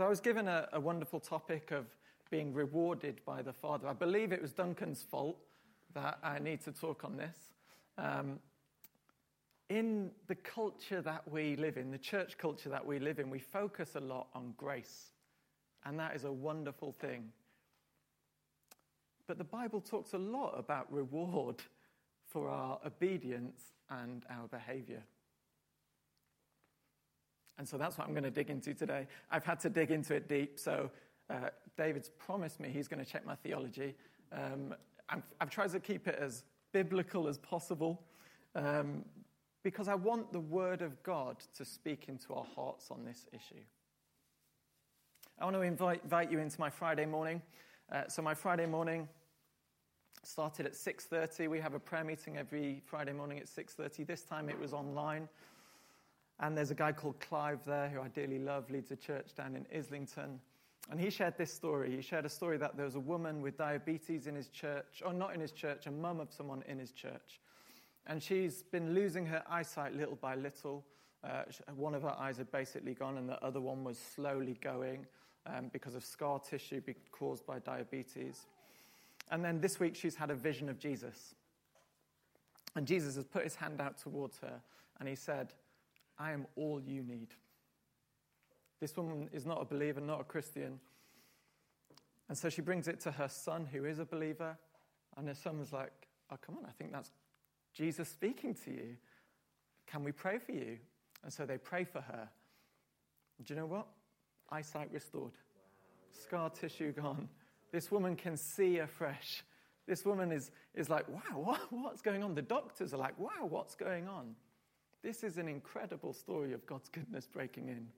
So I was given a wonderful topic of being rewarded by the Father. I believe it was Duncan's fault that I need to talk on this. In the culture that we live in, the church culture that we live in, we focus a lot on grace. And that is a wonderful thing. But the Bible talks a lot about reward for our obedience and our behavior. And so that's what I'm going to dig into today. I've had to dig into it deep, so David's promised me he's going to check my theology. I've tried to keep it as biblical as possible, because I want the Word of God to speak into our hearts on this issue. I want to invite you into my Friday morning. So my Friday morning started at 6:30. We have a prayer meeting every Friday morning at 6:30. This time it was online. And there's a guy called Clive there who I dearly love, leads a church down in Islington. And he shared this story. He shared a story that there was a woman with diabetes in his church, or not in his church, a mum of someone in his church. And she's been losing her eyesight little by little. One of her eyes had basically gone and the other one was slowly going because of scar tissue caused by diabetes. And then this week she's had a vision of Jesus. And Jesus has put his hand out towards her and he said, "I am all you need." This woman is not a believer, not a Christian. And so she brings it to her son who is a believer. And her son was like, "Oh, come on, I think that's Jesus speaking to you. Can we pray for you?" And so they pray for her. Do you know what? Eyesight restored. Scar tissue gone. This woman can see afresh. This woman is like, wow, what's going on? The doctors are like, wow, what's going on? This is an incredible story of God's goodness breaking in.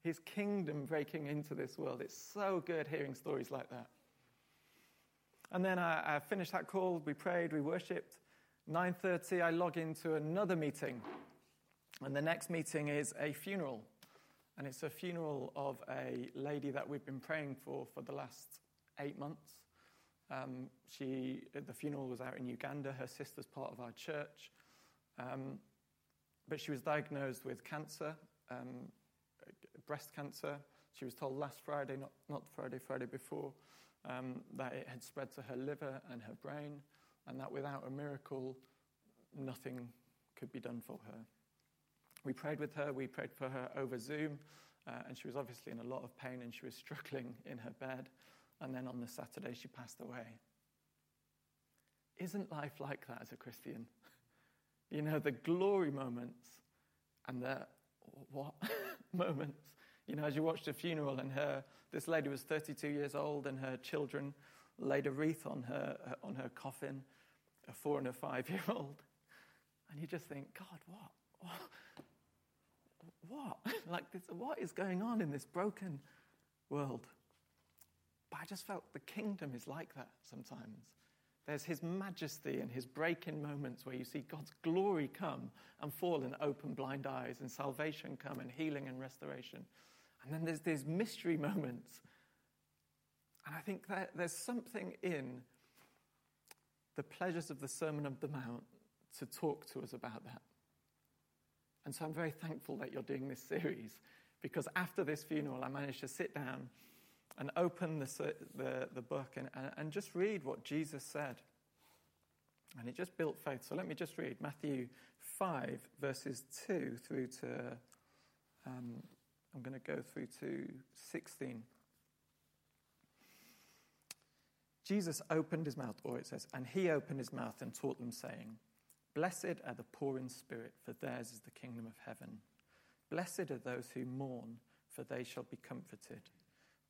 His kingdom breaking into this world. It's so good hearing stories like that. And then I finished that call. We prayed. We worshipped. 9:30, I log into another meeting. And the next meeting is a funeral. And it's a funeral of a lady that we've been praying for the last 8 months. The funeral was out in Uganda. Her sister's part of our church. But she was diagnosed with cancer, breast cancer. She was told last Friday, Friday before, that it had spread to her liver and her brain, and that without a miracle, nothing could be done for her. We prayed with her. We prayed for her over Zoom, and she was obviously in a lot of pain, and she was struggling in her bed. And then on the Saturday, she passed away. Isn't life like that as a Christian? You know, the glory moments and the what moments. You know, as you watched a funeral and this lady was 32 years old and her children laid a wreath on her coffin, a 4 and a 5-year-old. And you just think, God, what? Like, this, what is going on in this broken world? But I just felt the kingdom is like that sometimes. There's his majesty and his break-in moments where you see God's glory come and fall and open blind eyes and salvation come and healing and restoration. And then there's these mystery moments. And I think that there's something in the pleasures of the Sermon on the Mount to talk to us about that. And so I'm very thankful that you're doing this series because after this funeral I managed to sit down and open the book and just read what Jesus said. And it just built faith. So let me just read Matthew 5, verses 2 through to, I'm going to go through to 16. Jesus opened his mouth, or it says, and he opened his mouth and taught them, saying, "Blessed are the poor in spirit, for theirs is the kingdom of heaven. Blessed are those who mourn, for they shall be comforted.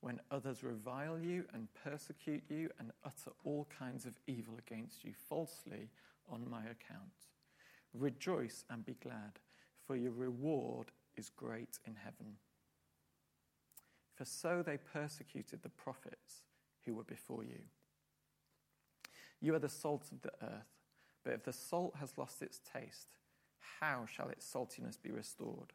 when others revile you and persecute you and utter all kinds of evil against you falsely on my account. Rejoice and be glad, for your reward is great in heaven. For so they persecuted the prophets who were before you. You are the salt of the earth, but if the salt has lost its taste, how shall its saltiness be restored?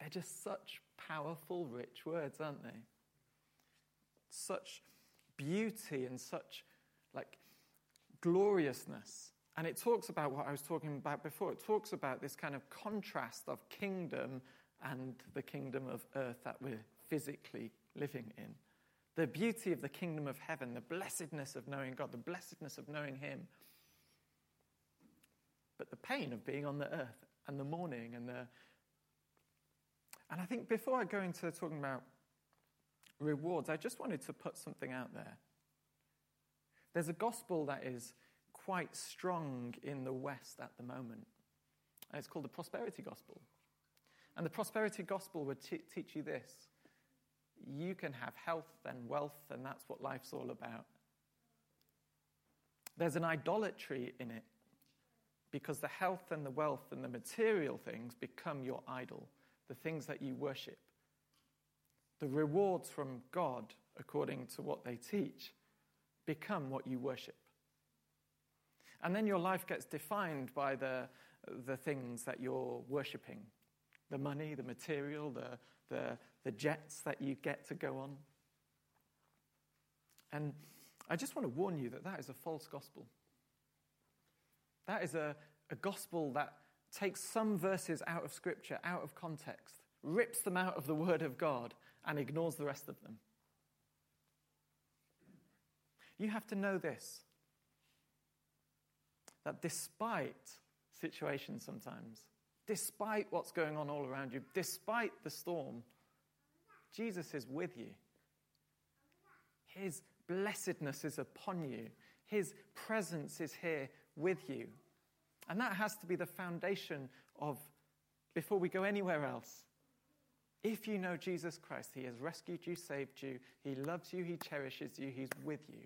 They're just such powerful, rich words, aren't they? Such beauty and such, gloriousness. And it talks about what I was talking about before. It talks about this kind of contrast of kingdom and the kingdom of earth that we're physically living in. The beauty of the kingdom of heaven, the blessedness of knowing God, the blessedness of knowing him. But the pain of being on the earth and the mourning and the... And I think before I go into talking about rewards, I just wanted to put something out there. There's a gospel that is quite strong in the West at the moment, and it's called the prosperity gospel. And the prosperity gospel would teach you this. You can have health and wealth, and that's what life's all about. There's an idolatry in it, because the health and the wealth and the material things become your idol. The things that you worship, the rewards from God, according to what they teach, become what you worship. And then your life gets defined by the things that you're worshipping, the money, the material, the jets that you get to go on. And I just want to warn you that is a false gospel. That is a gospel that takes some verses out of Scripture, out of context, rips them out of the Word of God, and ignores the rest of them. You have to know this, that despite situations sometimes, despite what's going on all around you, despite the storm, Jesus is with you. His blessedness is upon you. His presence is here with you. And that has to be the foundation before we go anywhere else. If you know Jesus Christ, he has rescued you, saved you, he loves you, he cherishes you, he's with you.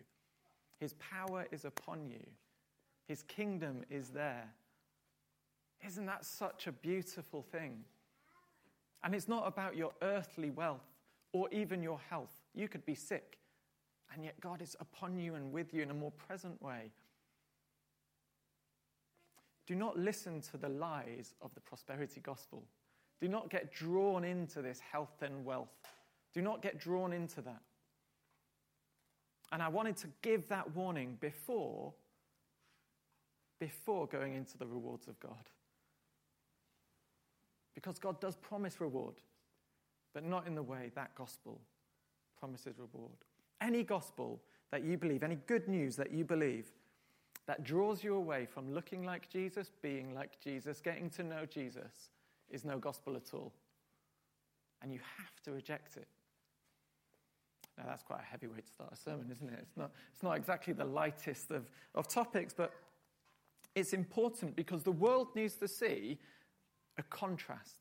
His power is upon you. His kingdom is there. Isn't that such a beautiful thing? And it's not about your earthly wealth or even your health. You could be sick, and yet God is upon you and with you in a more present way. Do not listen to the lies of the prosperity gospel. Do not get drawn into this health and wealth. Do not get drawn into that. And I wanted to give that warning before going into the rewards of God. Because God does promise reward, but not in the way that gospel promises reward. Any gospel that you believe, any good news that you believe, that draws you away from looking like Jesus, being like Jesus, getting to know Jesus, is no gospel at all. And you have to reject it. Now, that's quite a heavy way to start a sermon, isn't it? It's not exactly the lightest of topics, but it's important because the world needs to see a contrast.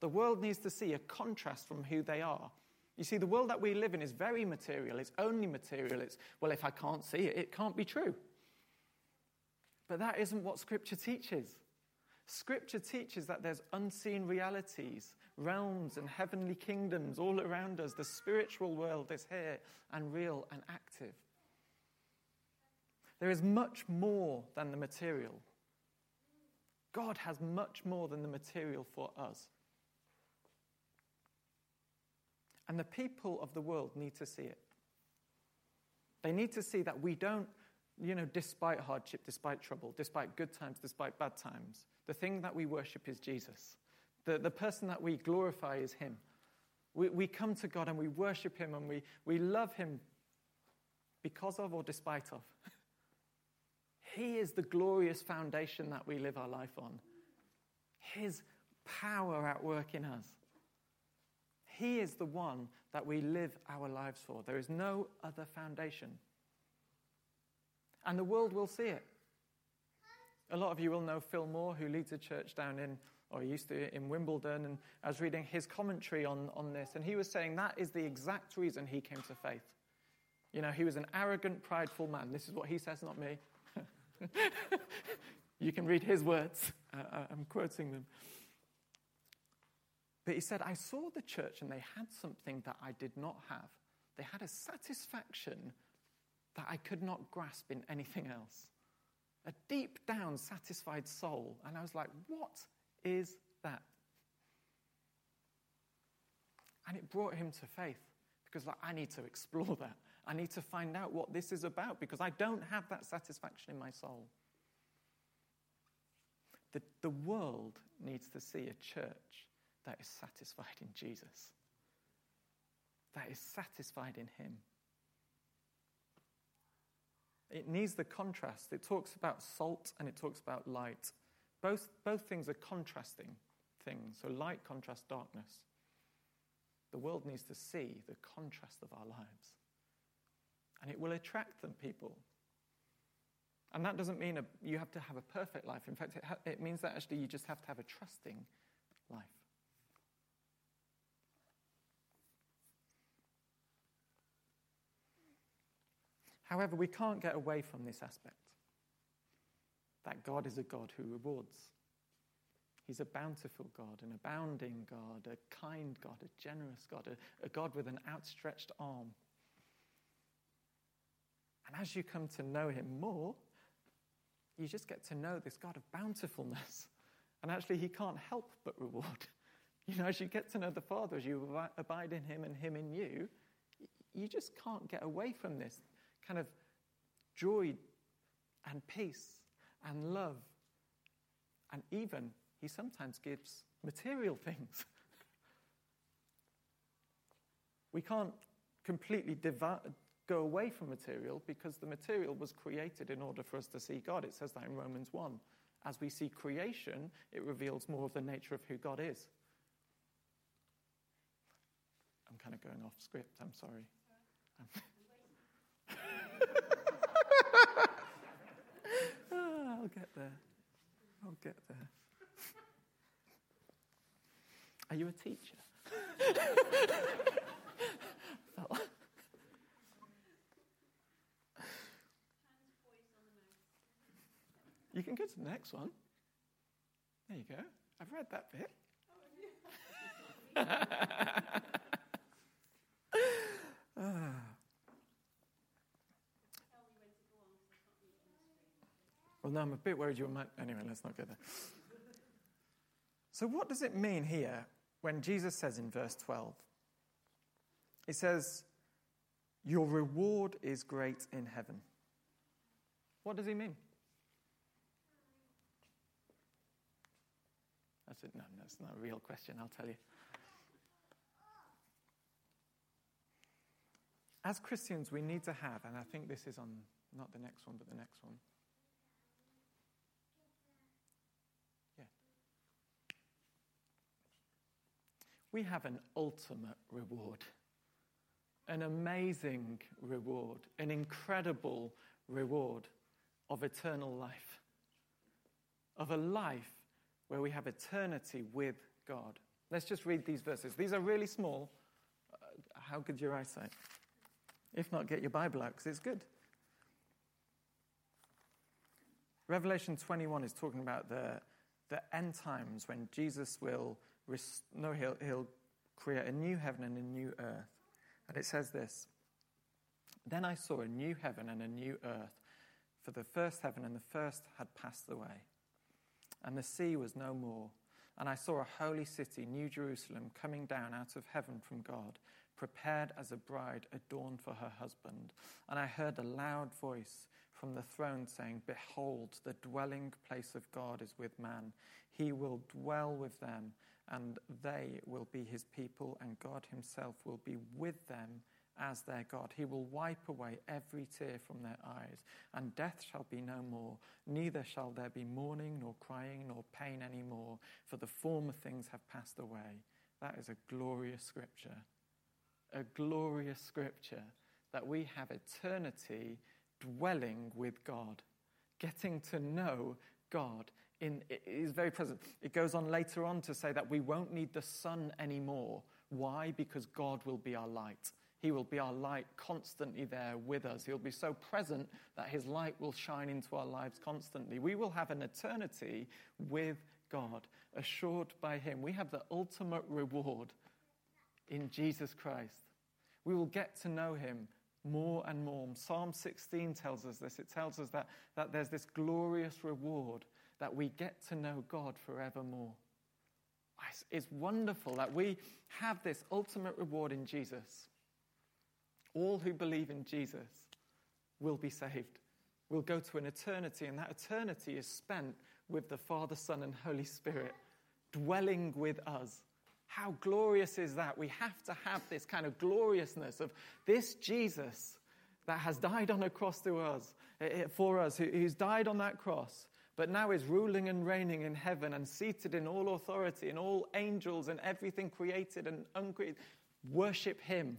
The world needs to see a contrast from who they are. You see, the world that we live in is very material. It's only material. It's, well, if I can't see it, it can't be true. But that isn't what Scripture teaches. Scripture teaches that there's unseen realities, realms and heavenly kingdoms all around us. The spiritual world is here and real and active. There is much more than the material. God has much more than the material for us. And the people of the world need to see it. They need to see that we don't, despite hardship, despite trouble, despite good times, despite bad times, the thing that we worship is Jesus. The person that we glorify is him. We come to God and we worship him and we love him because of or despite of. He is the glorious foundation that we live our life on. His power at work in us. He is the one that we live our lives for. There is no other foundation. And the world will see it. A lot of you will know Phil Moore, who leads a church down in, or used to, in Wimbledon. And I was reading his commentary on this. And he was saying that is the exact reason he came to faith. You know, he was an arrogant, prideful man. This is what he says, not me. You can read his words. I'm quoting them. But he said, I saw the church and they had something that I did not have. They had a satisfaction that I could not grasp in anything else. A deep down satisfied soul. And I was like, what is that? And it brought him to faith. Because like, I need to explore that. I need to find out what this is about because I don't have that satisfaction in my soul. The world needs to see a church that is satisfied in Jesus, that is satisfied in him. It needs the contrast. It talks about salt and it talks about light. Both things are contrasting things. So light contrasts darkness. The world needs to see the contrast of our lives. And it will attract them, people. And that doesn't mean you have to have a perfect life. In fact, it means that actually you just have to have a trusting life. However, we can't get away from this aspect, that God is a God who rewards. He's a bountiful God, an abounding God, a kind God, a generous God, a God with an outstretched arm. And as you come to know him more, you just get to know this God of bountifulness. And actually, he can't help but reward. You know, as you get to know the Father, as you abide in him and him in you, you just can't get away from this kind of joy and peace and love. And even, he sometimes gives material things. We can't completely go away from material because the material was created in order for us to see God. It says that in Romans 1. As we see creation, it reveals more of the nature of who God is. I'm kind of going off script, I'm sorry. I'll get there. I'll get there. Are you a teacher? You can go to the next one. There you go. I've read that bit. Well, now I'm a bit worried you might... Anyway, let's not go there. So what does it mean here when Jesus says in verse 12? It says, your reward is great in heaven. What does he mean? I said, no, that's not a real question, I'll tell you. As Christians, we need to have, and I think this is on not the next one, but the next one. Yeah. We have an ultimate reward, an amazing reward, an incredible reward of eternal life, of a life where we have eternity with God. Let's just read these verses. These are really small. How good your eyesight? If not, get your Bible out, because it's good. Revelation 21 is talking about the end times when Jesus will... He'll create a new heaven and a new earth. And it says this, then I saw a new heaven and a new earth, for the first heaven and the first had passed away. And the sea was no more. And I saw a holy city, New Jerusalem, coming down out of heaven from God, prepared as a bride adorned for her husband. And I heard a loud voice from the throne saying, behold, the dwelling place of God is with man. He will dwell with them, and they will be his people, and God himself will be with them as their God. He will wipe away every tear from their eyes, and death shall be no more. Neither shall there be mourning, nor crying, nor pain any more, for the former things have passed away. That is a glorious scripture. A glorious scripture that we have eternity dwelling with God, getting to know God. It is very present. It goes on later on to say that we won't need the sun anymore. Why? Because God will be our light. He will be our light constantly there with us. He'll be so present that his light will shine into our lives constantly. We will have an eternity with God, assured by him. We have the ultimate reward in Jesus Christ. We will get to know him more and more. Psalm 16 tells us this. It tells us that there's this glorious reward that we get to know God forevermore. It's wonderful that we have this ultimate reward in Jesus. All who believe in Jesus will be saved. We'll go to an eternity, and that eternity is spent with the Father, Son, and Holy Spirit dwelling with us. How glorious is that? We have to have this kind of gloriousness of this Jesus that has died on a cross for us, who's died on that cross, but now is ruling and reigning in heaven and seated in all authority and all angels and everything created and uncreated. Worship him.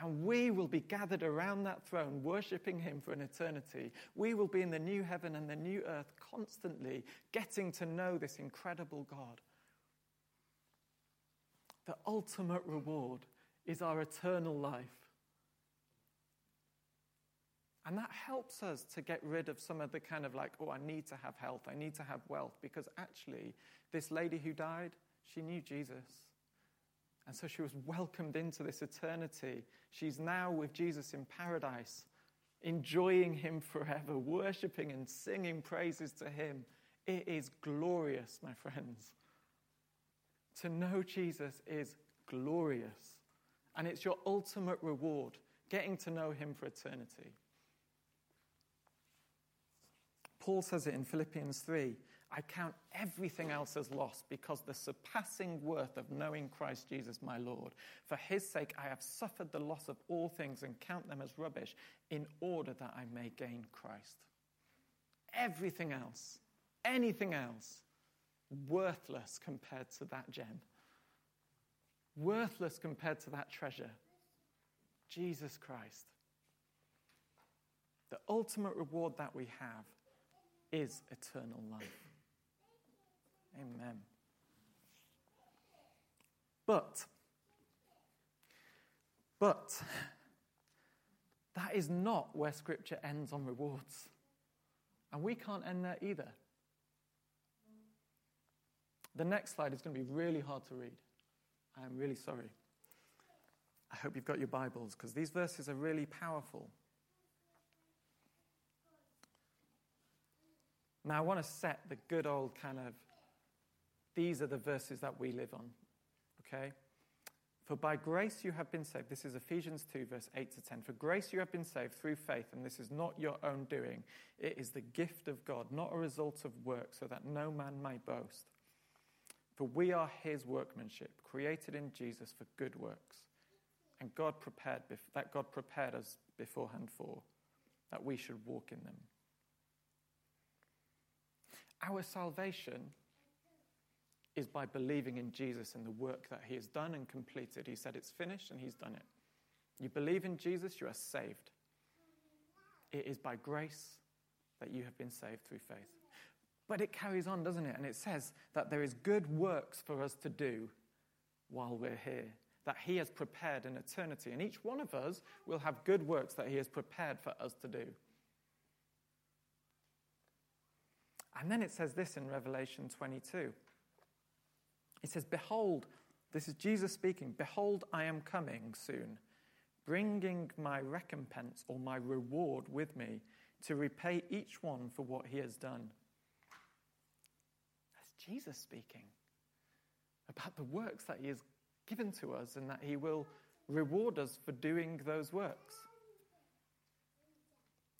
And we will be gathered around that throne, worshipping him for an eternity. We will be in the new heaven and the new earth, constantly getting to know this incredible God. The ultimate reward is our eternal life. And that helps us to get rid of some of the kind of like, I need to have health, I need to have wealth, because actually this lady who died, she knew Jesus. And so she was welcomed into this eternity. She's now with Jesus in paradise, enjoying him forever, worshipping and singing praises to him. It is glorious, my friends. To know Jesus is glorious. And it's your ultimate reward, getting to know him for eternity. Paul says it in Philippians 3, I count everything else as loss because the surpassing worth of knowing Christ Jesus my Lord. For his sake I have suffered the loss of all things and count them as rubbish in order that I may gain Christ. Everything else, anything else, worthless compared to that gem. Worthless compared to that treasure. Jesus Christ. The ultimate reward that we have is eternal life. Amen. But, that is not where Scripture ends on rewards. And we can't end there either. The next slide is going to be really hard to read. I am really sorry. I hope you've got your Bibles, because these verses are really powerful. Now, I want to set the good old kind of, these are the verses that we live on, okay? For by grace you have been saved. This is Ephesians 2, verse 8 to 10. For grace you have been saved through faith, and this is not your own doing. It is the gift of God, not a result of work, so that no man may boast. For we are his workmanship, created in Jesus for good works, and God prepared us beforehand for, that we should walk in them. Our salvation is by believing in Jesus and the work that he has done and completed. He said it's finished and he's done it. You believe in Jesus, you are saved. It is by grace that you have been saved through faith. But it carries on, doesn't it? And it says that there is good works for us to do while we're here, that he has prepared in eternity. And each one of us will have good works that he has prepared for us to do. And then it says this in Revelation 22. It says, behold, this is Jesus speaking, behold, I am coming soon, bringing my recompense or my reward with me to repay each one for what he has done. That's Jesus speaking about the works that he has given to us and that he will reward us for doing those works.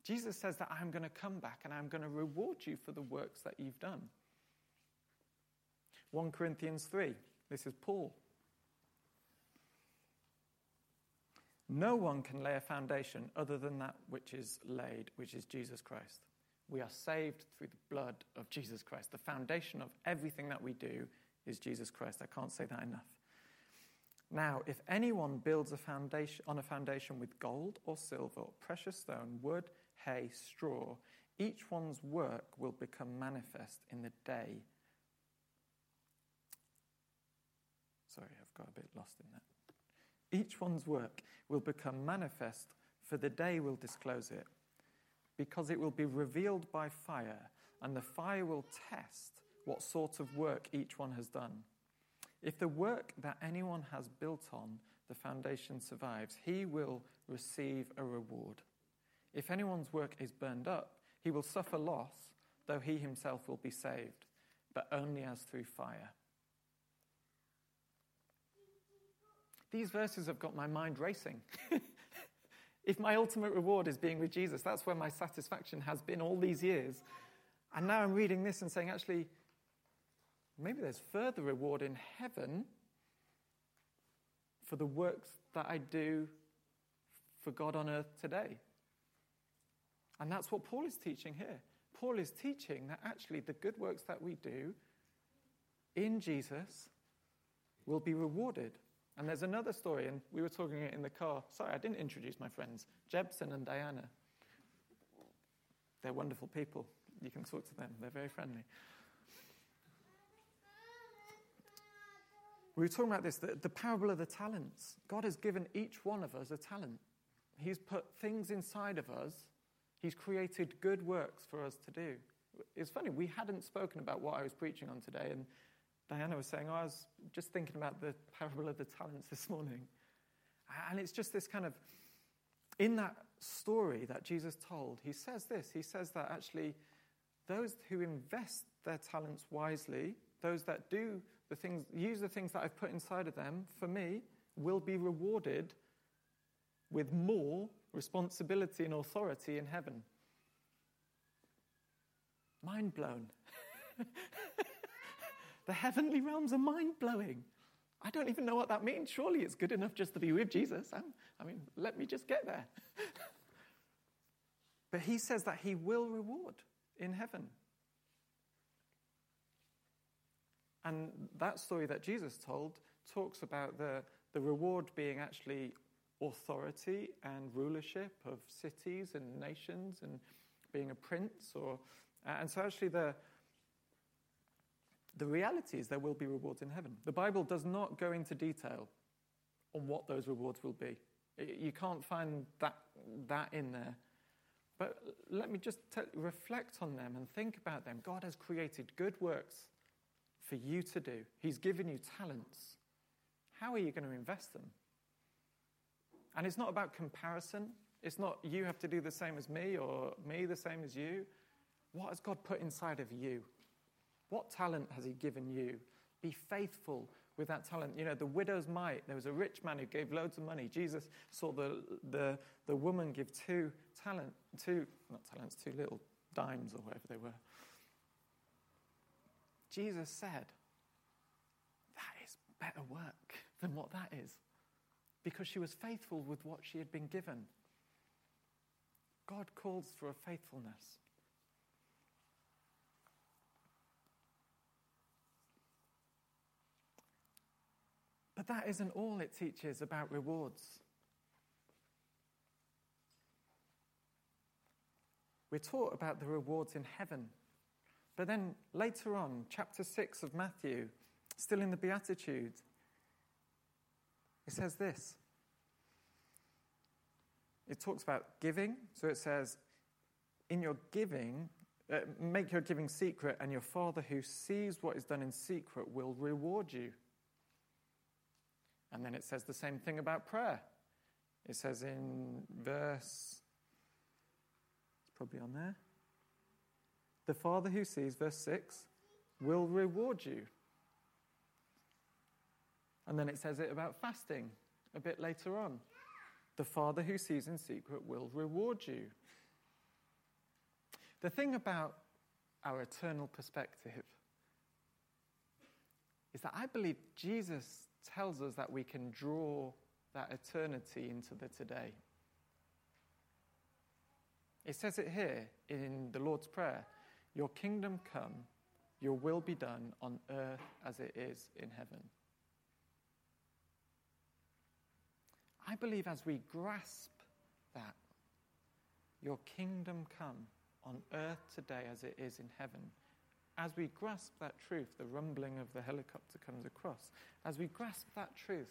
Jesus says that I'm going to come back and I'm going to reward you for the works that you've done. 1 Corinthians 3, this is Paul. No one can lay a foundation other than that which is laid, which is Jesus Christ. We are saved through the blood of Jesus Christ. The foundation of everything that we do is Jesus Christ. I can't say that enough. Now, if anyone builds a foundation with gold or silver, or precious stone, wood, hay, straw, each one's work will become manifest in the day. Sorry, I've got a bit lost in that. Each one's work will become manifest, for the day will disclose it, because it will be revealed by fire, and the fire will test what sort of work each one has done. If the work that anyone has built on the foundation survives, he will receive a reward. If anyone's work is burned up, he will suffer loss, though he himself will be saved, but only as through fire. These verses have got my mind racing. If my ultimate reward is being with Jesus, that's where my satisfaction has been all these years. And now I'm reading this and saying, actually, maybe there's further reward in heaven for the works that I do for God on earth today. And that's what Paul is teaching here. Paul is teaching that actually the good works that we do in Jesus will be rewarded. And there's another story, and we were talking it in the car. Sorry, I didn't introduce my friends, Jebsen and Diana. They're wonderful people. You can talk to them. They're very friendly. We were talking about this, the parable of the talents. God has given each one of us a talent. He's put things inside of us. He's created good works for us to do. It's funny, we hadn't spoken about what I was preaching on today, and Diana was saying, I was just thinking about the parable of the talents this morning. And it's just this kind of, in that story that Jesus told, he says this, he says that actually those who invest their talents wisely, those that do the things, use the things that I've put inside of them, for me, will be rewarded with more responsibility and authority in heaven. Mind blown. The heavenly realms are mind-blowing. I don't even know what that means. Surely it's good enough just to be with Jesus. I mean, let me just get there. But he says that he will reward in heaven. And that story that Jesus told talks about the reward being actually authority and rulership of cities and nations and being a prince. And so actually the reality is there will be rewards in heaven. The Bible does not go into detail on what those rewards will be. You can't find that in there. But let me just reflect on them and think about them. God has created good works for you to do. He's given you talents. How are you going to invest them? And it's not about comparison. It's not you have to do the same as me or me the same as you. What has God put inside of you? What talent has he given you? Be faithful with that talent. You know, the widow's mite. There was a rich man who gave loads of money. Jesus saw the woman give two little dimes or whatever they were. Jesus said, that is better work than what that is, because she was faithful with what she had been given. God calls for a faithfulness. But that isn't all it teaches about rewards. We're taught about the rewards in heaven. But then later on, chapter 6 of Matthew, still in the Beatitudes, it says this. It talks about giving. So it says, in your giving, make your giving secret, and your Father who sees what is done in secret will reward you. And then it says the same thing about prayer. It says in verse, it's probably on there, the Father who sees, verse 6, will reward you. And then it says it about fasting a bit later on. The Father who sees in secret will reward you. The thing about our eternal perspective is that I believe Jesus tells us that we can draw that eternity into the today. It says it here in the Lord's Prayer, your kingdom come, your will be done on earth as it is in heaven. I believe as we grasp that, your kingdom come on earth today as it is in heaven, as we grasp that truth, the rumbling of the helicopter comes across. As we grasp that truth,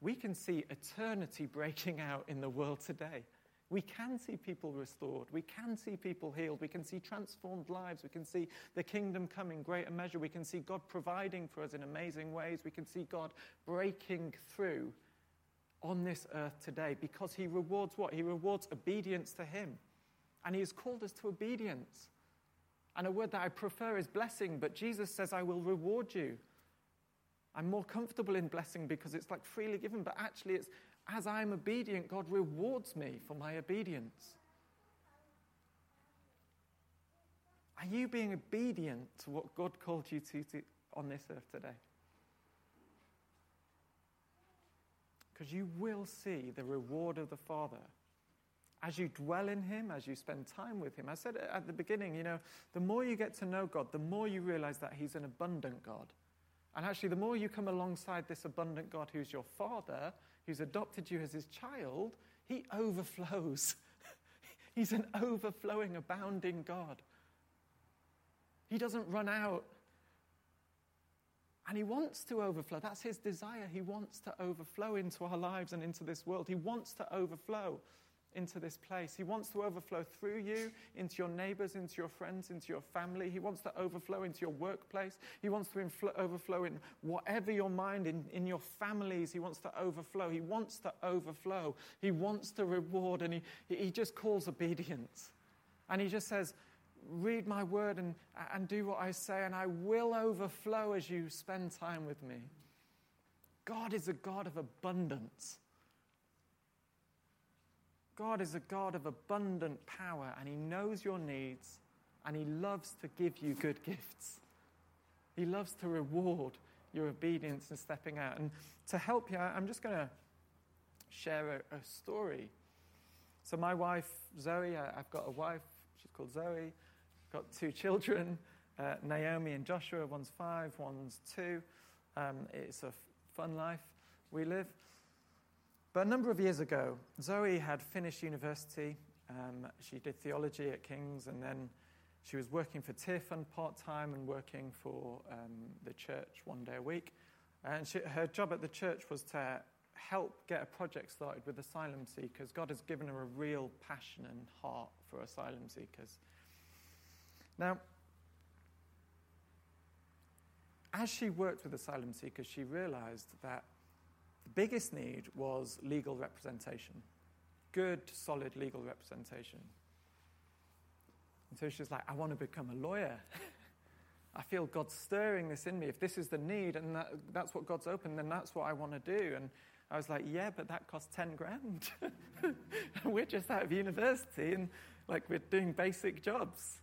we can see eternity breaking out in the world today. We can see people restored. We can see people healed. We can see transformed lives. We can see the kingdom come in greater measure. We can see God providing for us in amazing ways. We can see God breaking through on this earth today because he rewards what? He rewards obedience to him. And he has called us to obedience. And a word that I prefer is blessing, but Jesus says, I will reward you. I'm more comfortable in blessing because it's like freely given, but actually it's as I'm obedient, God rewards me for my obedience. Are you being obedient to what God called you to on this earth today? Because you will see the reward of the Father as you dwell in him, as you spend time with him. I said at the beginning, the more you get to know God, the more you realize that he's an abundant God. And actually, the more you come alongside this abundant God who's your Father, who's adopted you as his child, he overflows. He's an overflowing, abounding God. He doesn't run out. And he wants to overflow. That's his desire. He wants to overflow into our lives and into this world. He wants to overflow into this place. He wants to overflow through you, into your neighbors, into your friends, into your family. He wants to overflow into your workplace. He wants to overflow in whatever your mind, in your families. He wants to overflow. He wants to overflow. He wants to reward, and he just calls obedience. And he just says, read my word and do what I say, and I will overflow as you spend time with me. God is a God of abundance. God is a God of abundant power, and he knows your needs, and he loves to give you good gifts. He loves to reward your obedience and stepping out. And to help you, I'm just going to share a story. So my wife, Zoe, I've got a wife, she's called Zoe. I've got two children, Naomi and Joshua. One's 5, one's 2. It's a fun life we live. But a number of years ago, Zoe had finished university. She did theology at King's, and then she was working for Tear Fund part-time and working for the church one day a week. And her job at the church was to help get a project started with asylum seekers. God has given her a real passion and heart for asylum seekers. Now, as she worked with asylum seekers, she realized that the biggest need was legal representation, good, solid legal representation. And so she's like, I want to become a lawyer. I feel God stirring this in me. If this is the need and that's what God's opened, then that's what I want to do. And I was like, yeah, but that costs $10,000. We're just out of university and like we're doing basic jobs.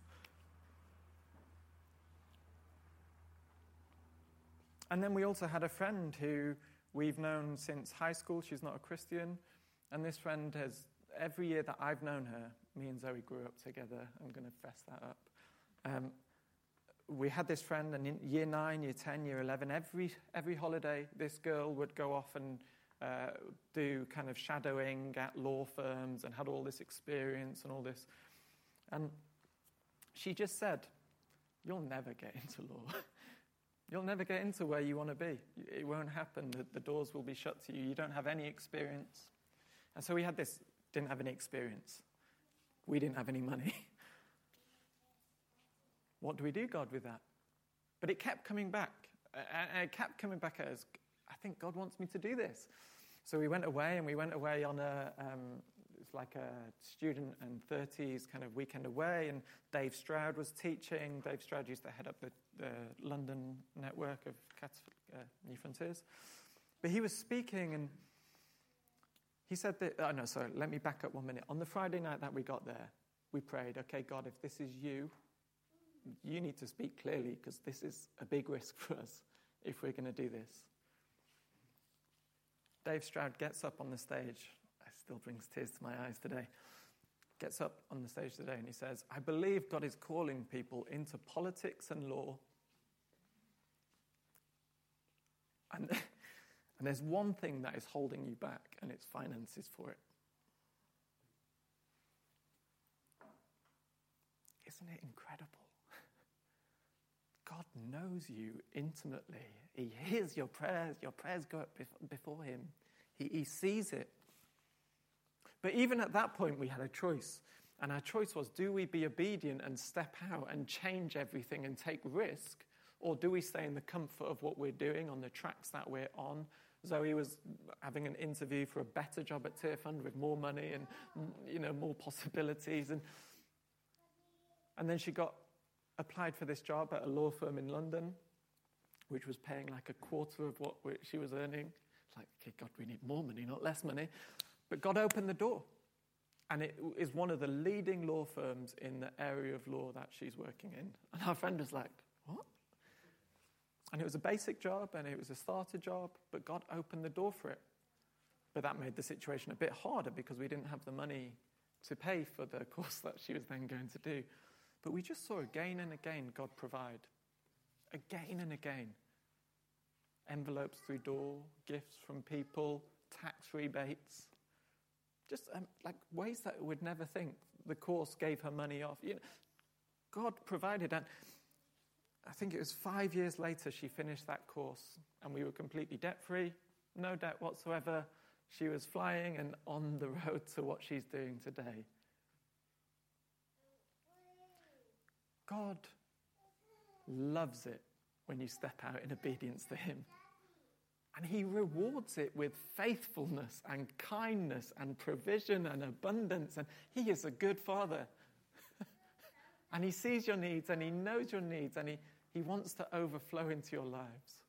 And then we also had a friend who we've known since high school. She's not a Christian. And this friend has, every year that I've known her, me and Zoe grew up together. I'm going to fess that up. We had this friend, and in year 9, year 10, year 11, every holiday, this girl would go off and do kind of shadowing at law firms and had all this experience and all this. And she just said, you'll never get into law. You'll never get into where you want to be. It won't happen. The doors will be shut to you. You don't have any experience. And so we had this, didn't have any experience. We didn't have any money. What do we do, God, with that? But it kept coming back. And it kept coming back at us. I think God wants me to do this. So we went away, and we went away on a, it's like a student and 30s kind of weekend away, and Dave Stroud was teaching. Dave Stroud used to head up the London network of New Frontiers. But he was speaking, and he said that, let me back up 1 minute. On the Friday night that we got there, we prayed, okay, God, if this is you, you need to speak clearly because this is a big risk for us if we're going to do this. Dave Stroud gets up on the stage. It still brings tears to my eyes today. Gets up on the stage today and he says, I believe God is calling people into politics and law. And And there's one thing that is holding you back, and it's finances for it. Isn't it incredible? God knows you intimately. He hears your prayers. Your prayers go up before him. He sees it. But even at that point, we had a choice. And our choice was, do we be obedient and step out and change everything and take risk? Or do we stay in the comfort of what we're doing on the tracks that we're on? Zoe was having an interview for a better job at Tear Fund with more money and, you know, more possibilities. And then she applied for this job at a law firm in London, which was paying like a quarter of what she was earning. It's like, okay, God, we need more money, not less money. But God opened the door. And it is one of the leading law firms in the area of law that she's working in. And our friend was like, what? And it was a basic job, and it was a starter job, but God opened the door for it. But that made the situation a bit harder because we didn't have the money to pay for the course that she was then going to do. But we just saw again and again God provide. Again and again. Envelopes through door, gifts from people, tax rebates. Just like ways that we'd never think. The course gave her money off. You know, God provided. And I think it was 5 years later she finished that course, and we were completely debt-free, no debt whatsoever. She was flying and on the road to what she's doing today. God loves it when you step out in obedience to him. And he rewards it with faithfulness and kindness and provision and abundance. And he is a good father. And he sees your needs, and he knows your needs, and he wants to overflow into your lives.